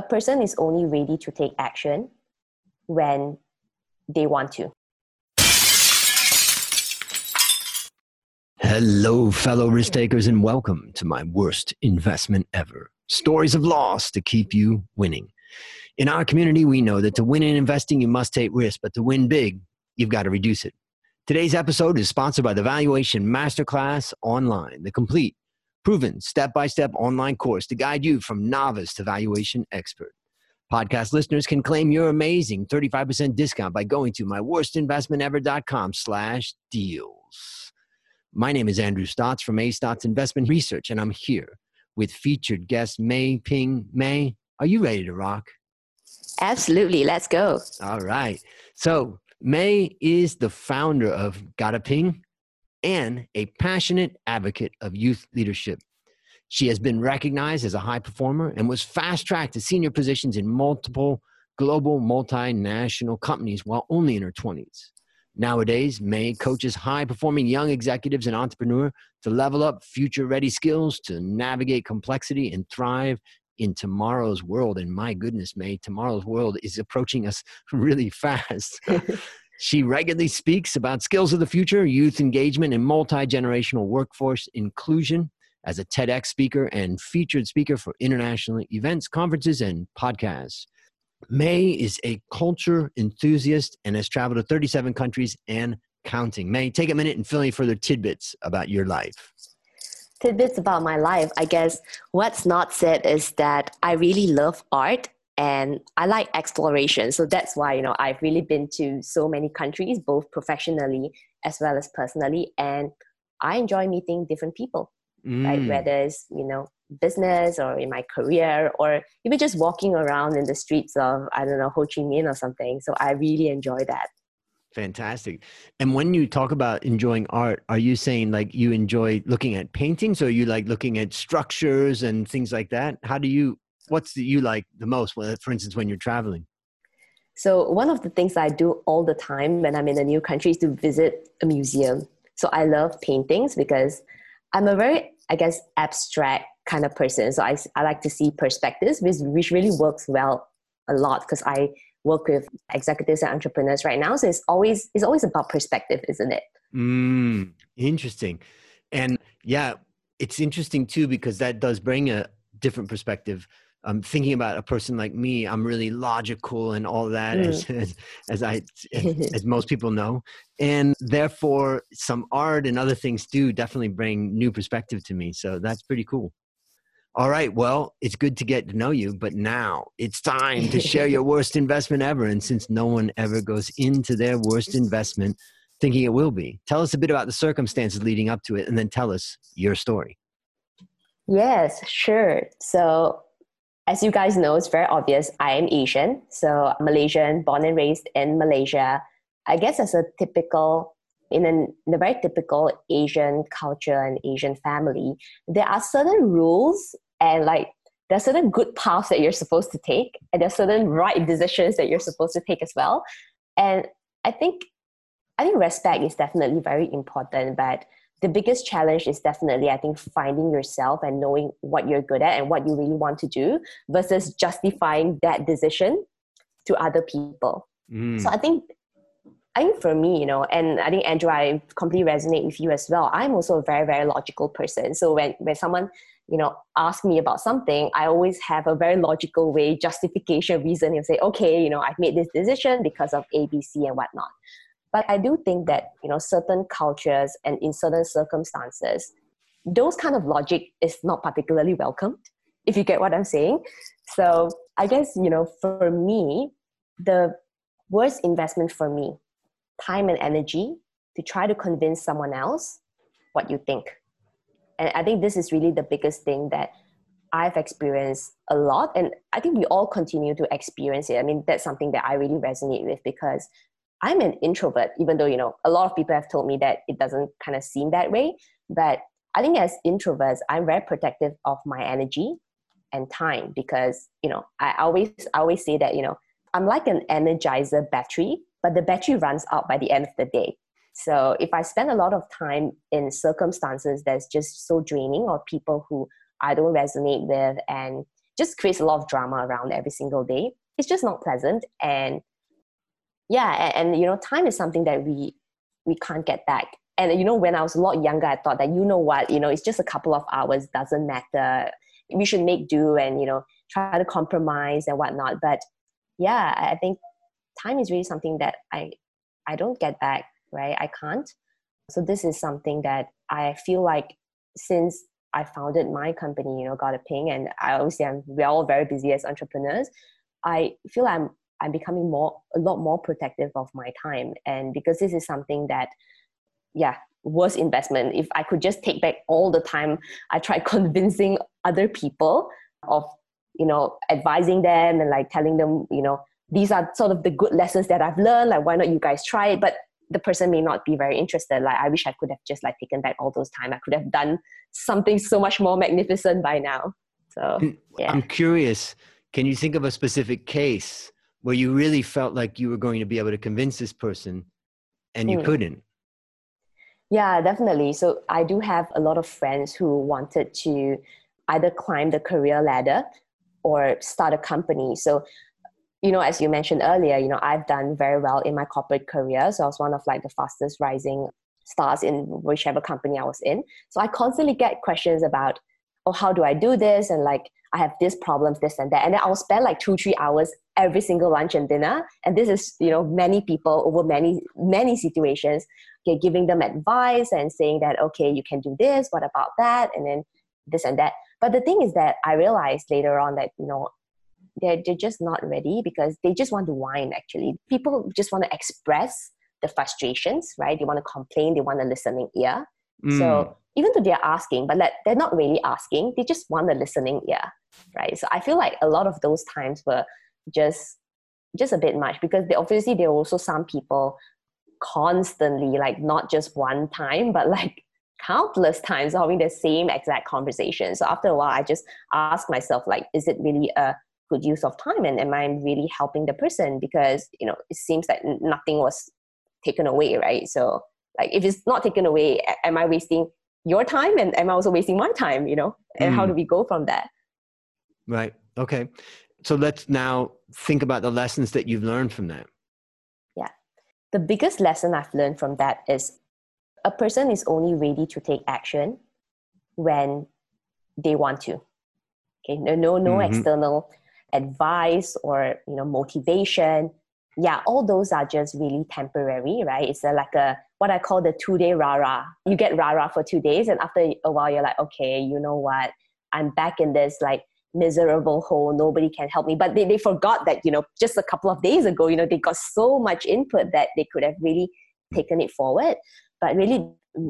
a person is only ready to take action when they want to. Hello, fellow risk takers, and welcome to My Worst Investment Ever. Stories of loss to keep you winning. In our community, we know that to win in investing, you must take risk, but to win big, you've got to reduce it. Today's episode is sponsored by the Valuation Masterclass Online, the complete, proven, step-by-step online course to guide you from novice to valuation expert. Podcast listeners can claim your amazing 35% discount by going to myworstinvestmentever.com/deals. My name is Andrew Stotts from A. Stotts Investment Research, and I'm here with featured guest May Ping. May, are you ready to rock? Absolutely. Let's go. All right. So May is the founder of Gata Ping and a passionate advocate of youth leadership. She has been recognized as a high performer and was fast-tracked to senior positions in multiple global multinational companies while only in her 20s. Nowadays, May coaches high-performing young executives and entrepreneurs to level up future-ready skills to navigate complexity and thrive in tomorrow's world. And my goodness, May, tomorrow's world is approaching us really fast. She regularly speaks about skills of the future, youth engagement, and multi-generational workforce inclusion as a TEDx speaker and featured speaker for international events, conferences, and podcasts. May is a culture enthusiast and has traveled to 37 countries and counting. May, take a minute and fill any further tidbits about your life. Tidbits about my life. I guess what's not said is that I really love art and I like exploration. So that's why, you know, I've really been to so many countries, both professionally as well as personally. And I enjoy meeting different people, right? Whether it's, you know, business or in my career or even just walking around in the streets of, I don't know, Ho Chi Minh or something. So I really enjoy that. Fantastic. And when you talk about enjoying art, are you saying like you enjoy looking at paintings or you like looking at structures and things like that? How do you, what's that you like the most, for instance, when you're traveling? So one of the things I do all the time when I'm in a new country is to visit a museum. So I love paintings because I'm a very, I guess, abstract kind of person. So I like to see perspectives, which really works well a lot because I work with executives and entrepreneurs right now. So it's always about perspective, isn't it? Interesting. And yeah, it's interesting too, because that does bring a different perspective. Thinking about a person like me, I'm really logical and all that, as most people know. And therefore, some art and other things do definitely bring new perspective to me. So that's pretty cool. All right. Well, it's good to get to know you, but now it's time to share your worst investment ever. And since no one ever goes into their worst investment thinking it will be, tell us a bit about the circumstances leading up to it and then tell us your story. Yes, sure. So as you guys know, it's very obvious, I am Asian. So Malaysian, born and raised in Malaysia. I guess as a typical in a very typical Asian culture and Asian family, there are certain rules and like there are certain good paths that you're supposed to take and there are certain right decisions that you're supposed to take as well. And I think respect is definitely very important, but the biggest challenge is definitely, I think, finding yourself and knowing what you're good at and what you really want to do versus justifying that decision to other people. So I think for me, you know, and I think, Andrew, I completely resonate with you as well. I'm also a very, very logical person. So when someone, you know, asks me about something, I always have a very logical way, justification, reason, and say, okay, you know, I've made this decision because of A, B, C and whatnot. But I do think that, you know, certain cultures and in certain circumstances, those kind of logic is not particularly welcomed, if you get what I'm saying. So I guess, you know, for me, the worst investment for me, time and energy to try to convince someone else what you think. And I think this is really the biggest thing that I've experienced a lot. And I think we all continue to experience it. I mean, that's something that I really resonate with because I'm an introvert, even though, you know, a lot of people have told me that it doesn't kind of seem that way. But I think as introverts, I'm very protective of my energy and time because, you know, I always say that, you know, I'm like an energizer battery, but the battery runs out by the end of the day. So if I spend a lot of time in circumstances that's just so draining or people who I don't resonate with and just creates a lot of drama around every single day. It's just not pleasant. And yeah, and you know, time is something that we can't get back. And you know, when I was a lot younger, I thought that, you know what, you know, it's just a couple of hours, doesn't matter. We should make do and, you know, try to compromise and whatnot. But yeah, I think time is really something that I don't get back, right? I can't. So this is something that I feel like since I founded my company, you know, Gata Ping, and I always say we're all very busy as entrepreneurs, I feel I'm becoming a lot more protective of my time. And because this is something that, yeah, worst investment. If I could just take back all the time, I tried convincing other people of, you know, advising them and like telling them, you know, these are sort of the good lessons that I've learned. Like, why not you guys try it? But the person may not be very interested. Like, I wish I could have just like taken back all those time. I could have done something so much more magnificent by now. So, yeah. I'm curious, can you think of a specific case where you really felt like you were going to be able to convince this person and you couldn't? Yeah, definitely. So I do have a lot of friends who wanted to either climb the career ladder or start a company. So, you know, as you mentioned earlier, you know, I've done very well in my corporate career. So I was one of like the fastest rising stars in whichever company I was in. So I constantly get questions about, oh, how do I do this? And like, I have this problem, this and that. And then I'll spend like 2-3 hours every single lunch and dinner. And this is, you know, many people over many situations, okay, giving them advice and saying that, okay, you can do this, what about that? And then this and that. But the thing is that I realized later on that, you know, they're just not ready because they just want to whine actually. People just want to express the frustrations, right? They want to complain, they want a listening ear. So even though they're asking, but like, they're not really asking, they just want a listening ear, right? So I feel like a lot of those times were just a bit much because obviously there are also some people constantly, like not just one time, but like countless times having the same exact conversation. So after a while, I just ask myself, like, is it really a good use of time? And am I really helping the person? Because, you know, it seems like nothing was taken away, right? So like, if it's not taken away, am I wasting your time? And am I also wasting my time, you know? And how do we go from that? Right. Okay. So let's now think about the lessons that you've learned from that. Yeah. The biggest lesson I've learned from that is a person is only ready to take action when they want to. Okay. No external advice or, you know, motivation. Yeah, all those are just really temporary, right? It's like a what I call the 2-day rah-rah. You get rah-rah for 2 days and after a while you're like, okay, you know what? I'm back in this like miserable hole. Nobody can help me. But they forgot that, you know, just a couple of days ago, you know, they got so much input that they could have really taken it forward. But really,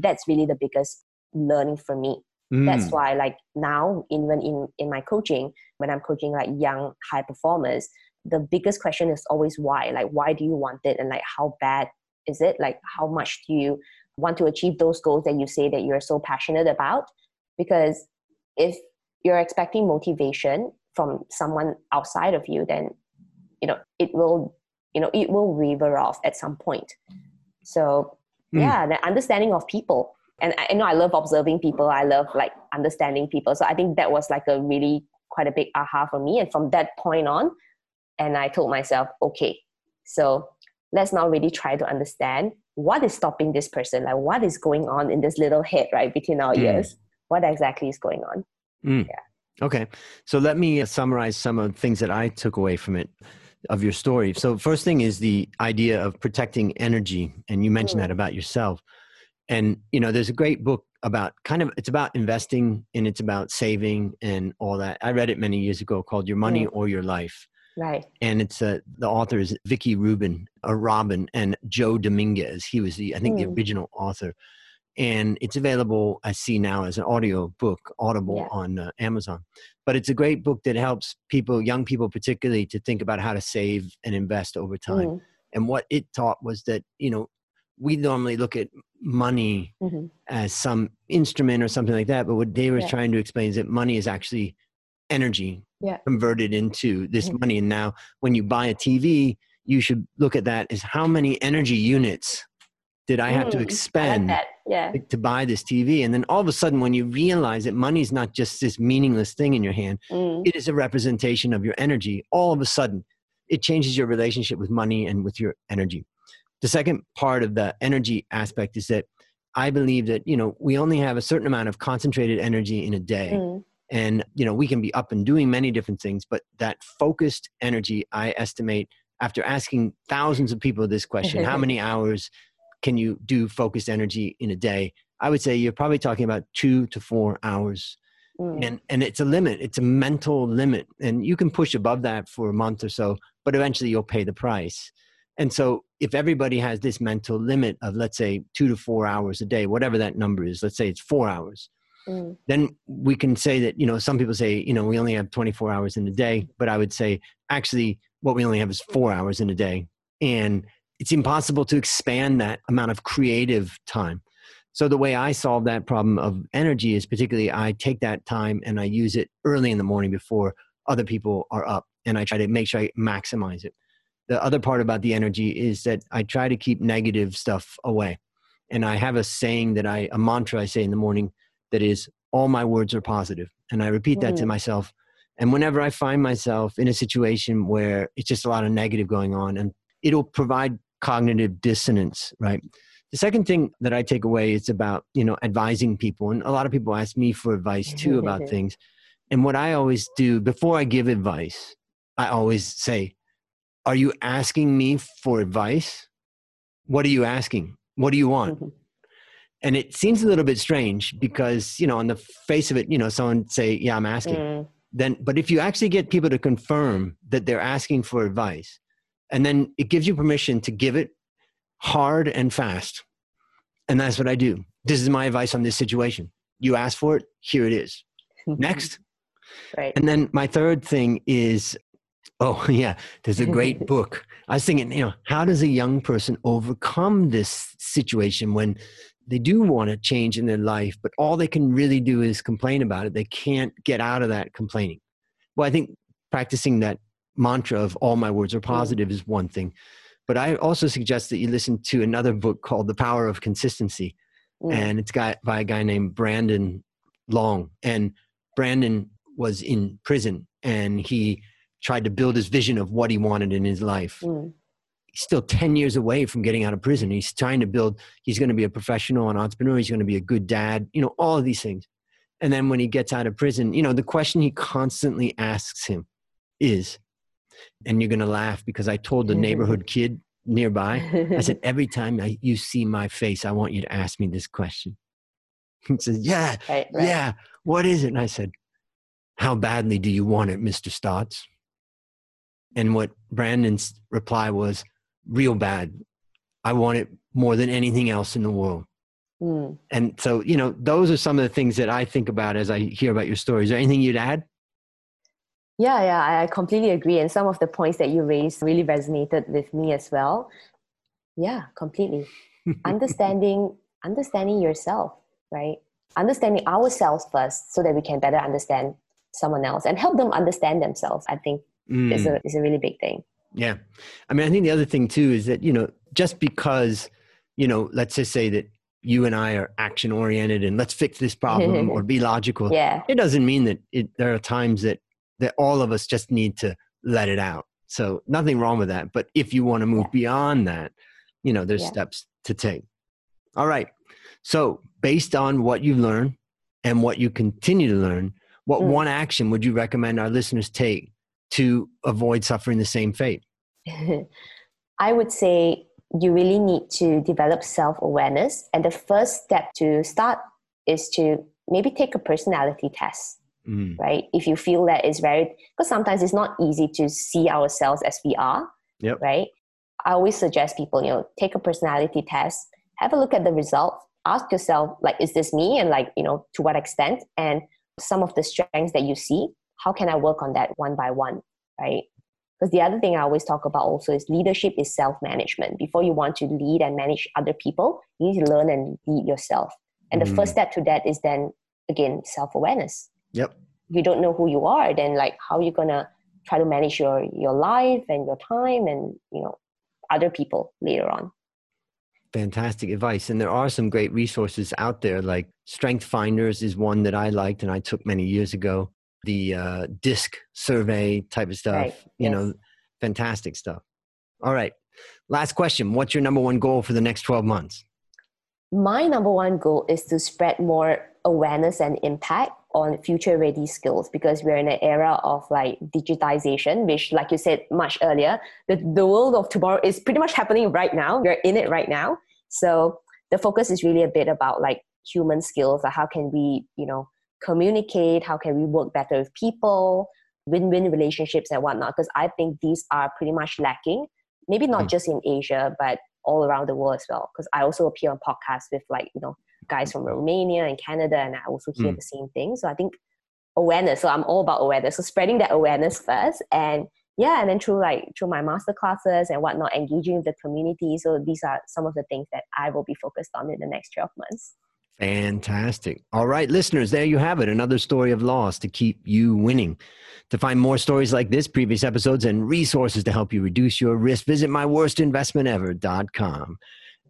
that's really the biggest learning for me. That's why like now even in my coaching, when I'm coaching like young high performers, the biggest question is always why. Like, why do you want it? And like, how bad is it? Like, how much do you want to achieve those goals that you say that you're so passionate about? Because if you're expecting motivation from someone outside of you, then, you know, it will waver off at some point. So yeah, the understanding of people. And I know I love observing people. I love like understanding people. So I think that was like a really quite a big aha for me. And from that point on, and I told myself, okay, so let's now really try to understand what is stopping this person. Like, what is going on in this little head, right, between our ears? What exactly is going on? Yeah. Okay. So let me summarize some of the things that I took away from it, of your story. So first thing is the idea of protecting energy. And you mentioned that about yourself. And, you know, there's a great book about it's about investing and it's about saving and all that. I read it many years ago called Your Money or Your Life. Right. And it's the author is Vicky Rubin, Robin, and Joe Dominguez. He was the original author. And it's available, I see now, as an audio book, Audible on Amazon. But it's a great book that helps people, young people particularly, to think about how to save and invest over time. And what it taught was that, you know, we normally look at money as some instrument or something like that. But what they were trying to explain is that money is actually energy converted into this money. And now when you buy a TV, you should look at that as how many energy units did I have to expend yeah, to buy this TV. And then all of a sudden, when you realize that money is not just this meaningless thing in your hand, it is a representation of your energy. All of a sudden, it changes your relationship with money and with your energy. The second part of the energy aspect is that I believe that, you know, we only have a certain amount of concentrated energy in a day. And, you know, we can be up and doing many different things, but that focused energy, I estimate, after asking thousands of people this question, how many hours can you do focused energy in a day? I would say you're probably talking about 2 to 4 hours. And it's a limit. It's a mental limit. And you can push above that for a month or so, but eventually you'll pay the price. And so if everybody has this mental limit of, let's say, 2 to 4 hours a day, whatever that number is, let's say it's 4 hours, then we can say that, you know, some people say, you know, we only have 24 hours in a day, but I would say, actually, what we only have is 4 hours in a day. And it's impossible to expand that amount of creative time. So the way I solve that problem of energy is particularly I take that time and I use it early in the morning before other people are up, and I try to make sure I maximize it. The other part about the energy is that I try to keep negative stuff away. And I have a saying that a mantra I say in the morning that is, all my words are positive. And I repeat that to myself. And whenever I find myself in a situation where it's just a lot of negative going on, and it'll provide cognitive dissonance, right? The second thing that I take away is about, you know, advising people. And a lot of people ask me for advice too about things. And what I always do before I give advice, I always say, are you asking me for advice? What are you asking? What do you want? And it seems a little bit strange because, you know, on the face of it, you know, someone say, yeah, I'm asking. Then, but if you actually get people to confirm that they're asking for advice, and then it gives you permission to give it hard and fast. And that's what I do. This is my advice on this situation. You asked for it. Here it is. Next. Right. And then my third thing is, oh, yeah, there's a great book. I was thinking, you know, how does a young person overcome this situation when they do want to change in their life, but all they can really do is complain about it? They can't get out of that complaining. Well, I think practicing that mantra of all my words are positive is one thing. But I also suggest that you listen to another book called The Power of Consistency. And it's got by a guy named Brandon Long. And Brandon was in prison, and he tried to build his vision of what he wanted in his life. He's still 10 years away from getting out of prison. He's trying to build, he's going to be a professional, an entrepreneur. He's going to be a good dad, you know, all of these things. And then when he gets out of prison, you know, the question he constantly asks him is, and you're going to laugh because I told the neighborhood kid nearby, I said, every time you see my face, I want you to ask me this question. He says, yeah, right. Yeah, what is it? And I said, how badly do you want it, Mr. Stotts? And what Brandon's reply was, real bad. I want it more than anything else in the world. And so, you know, those are some of the things that I think about as I hear about your story. Is there anything you'd add? Yeah, I completely agree. And some of the points that you raised really resonated with me as well. Yeah, completely. Understanding yourself, right? Understanding ourselves first so that we can better understand someone else and help them understand themselves, I think. It's a really big thing. Yeah. I mean, I think the other thing too is that, you know, just because, you know, let's just say that you and I are action oriented and let's fix this problem or be logical. Yeah. It doesn't mean that there are times that all of us just need to let it out. So nothing wrong with that. But if you want to move beyond that, you know, there's steps to take. All right. So based on what you've learned and what you continue to learn, what one action would you recommend our listeners take to avoid suffering the same fate? I would say you really need to develop self-awareness. And the first step to start is to maybe take a personality test, right? If you feel that it's because sometimes it's not easy to see ourselves as we are, right? I always suggest people, you know, take a personality test, have a look at the results, ask yourself, like, is this me? And like, you know, to what extent? And some of the strengths that you see, how can I work on that one by one, right? Because the other thing I always talk about also is leadership is self-management. Before you want to lead and manage other people, you need to learn and lead yourself. And the first step to that is then, again, self-awareness. Yep. You don't know who you are, then like how are you going to try to manage your life and your time and, you know, other people later on? Fantastic advice. And there are some great resources out there, like Strength Finders is one that I liked and I took many years ago. The DISC survey type of stuff, right. You know, fantastic stuff. All right. Last question. What's your number one goal for the next 12 months? My number one goal is to spread more awareness and impact on future-ready skills, because we're in an era of like digitization, which, like you said much earlier, the world of tomorrow is pretty much happening right now. We're in it right now. So the focus is really a bit about like human skills, like how can we, you know, communicate, how can we work better with people, win-win relationships and whatnot, because I think these are pretty much lacking, maybe not just in Asia, but all around the world as well. Because I also appear on podcasts with like, you know, guys from Romania and Canada, and I also hear the same thing. So I think awareness. So I'm all about awareness. So spreading that awareness first, and yeah, and then through my masterclasses and whatnot, engaging with the community. So these are some of the things that I will be focused on in the next 12 months. Fantastic. All right, listeners, there you have it. Another story of loss to keep you winning. To find more stories like this, previous episodes, and resources to help you reduce your risk, visit myworstinvestmentever.com.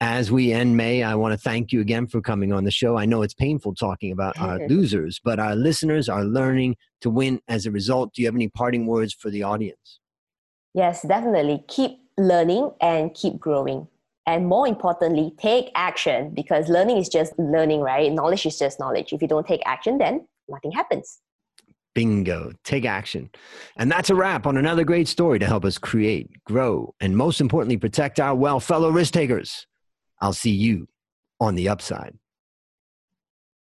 As we end, May, I want to thank you again for coming on the show. I know it's painful talking about our losers, but our listeners are learning to win as a result. Do you have any parting words for the audience? Yes, definitely. Keep learning and keep growing. And more importantly, take action, because learning is just learning, right? Knowledge is just knowledge. If you don't take action, then nothing happens. Bingo. Take action. And that's a wrap on another great story to help us create, grow, and most importantly, protect our well, fellow risk takers. I'll see you on the upside.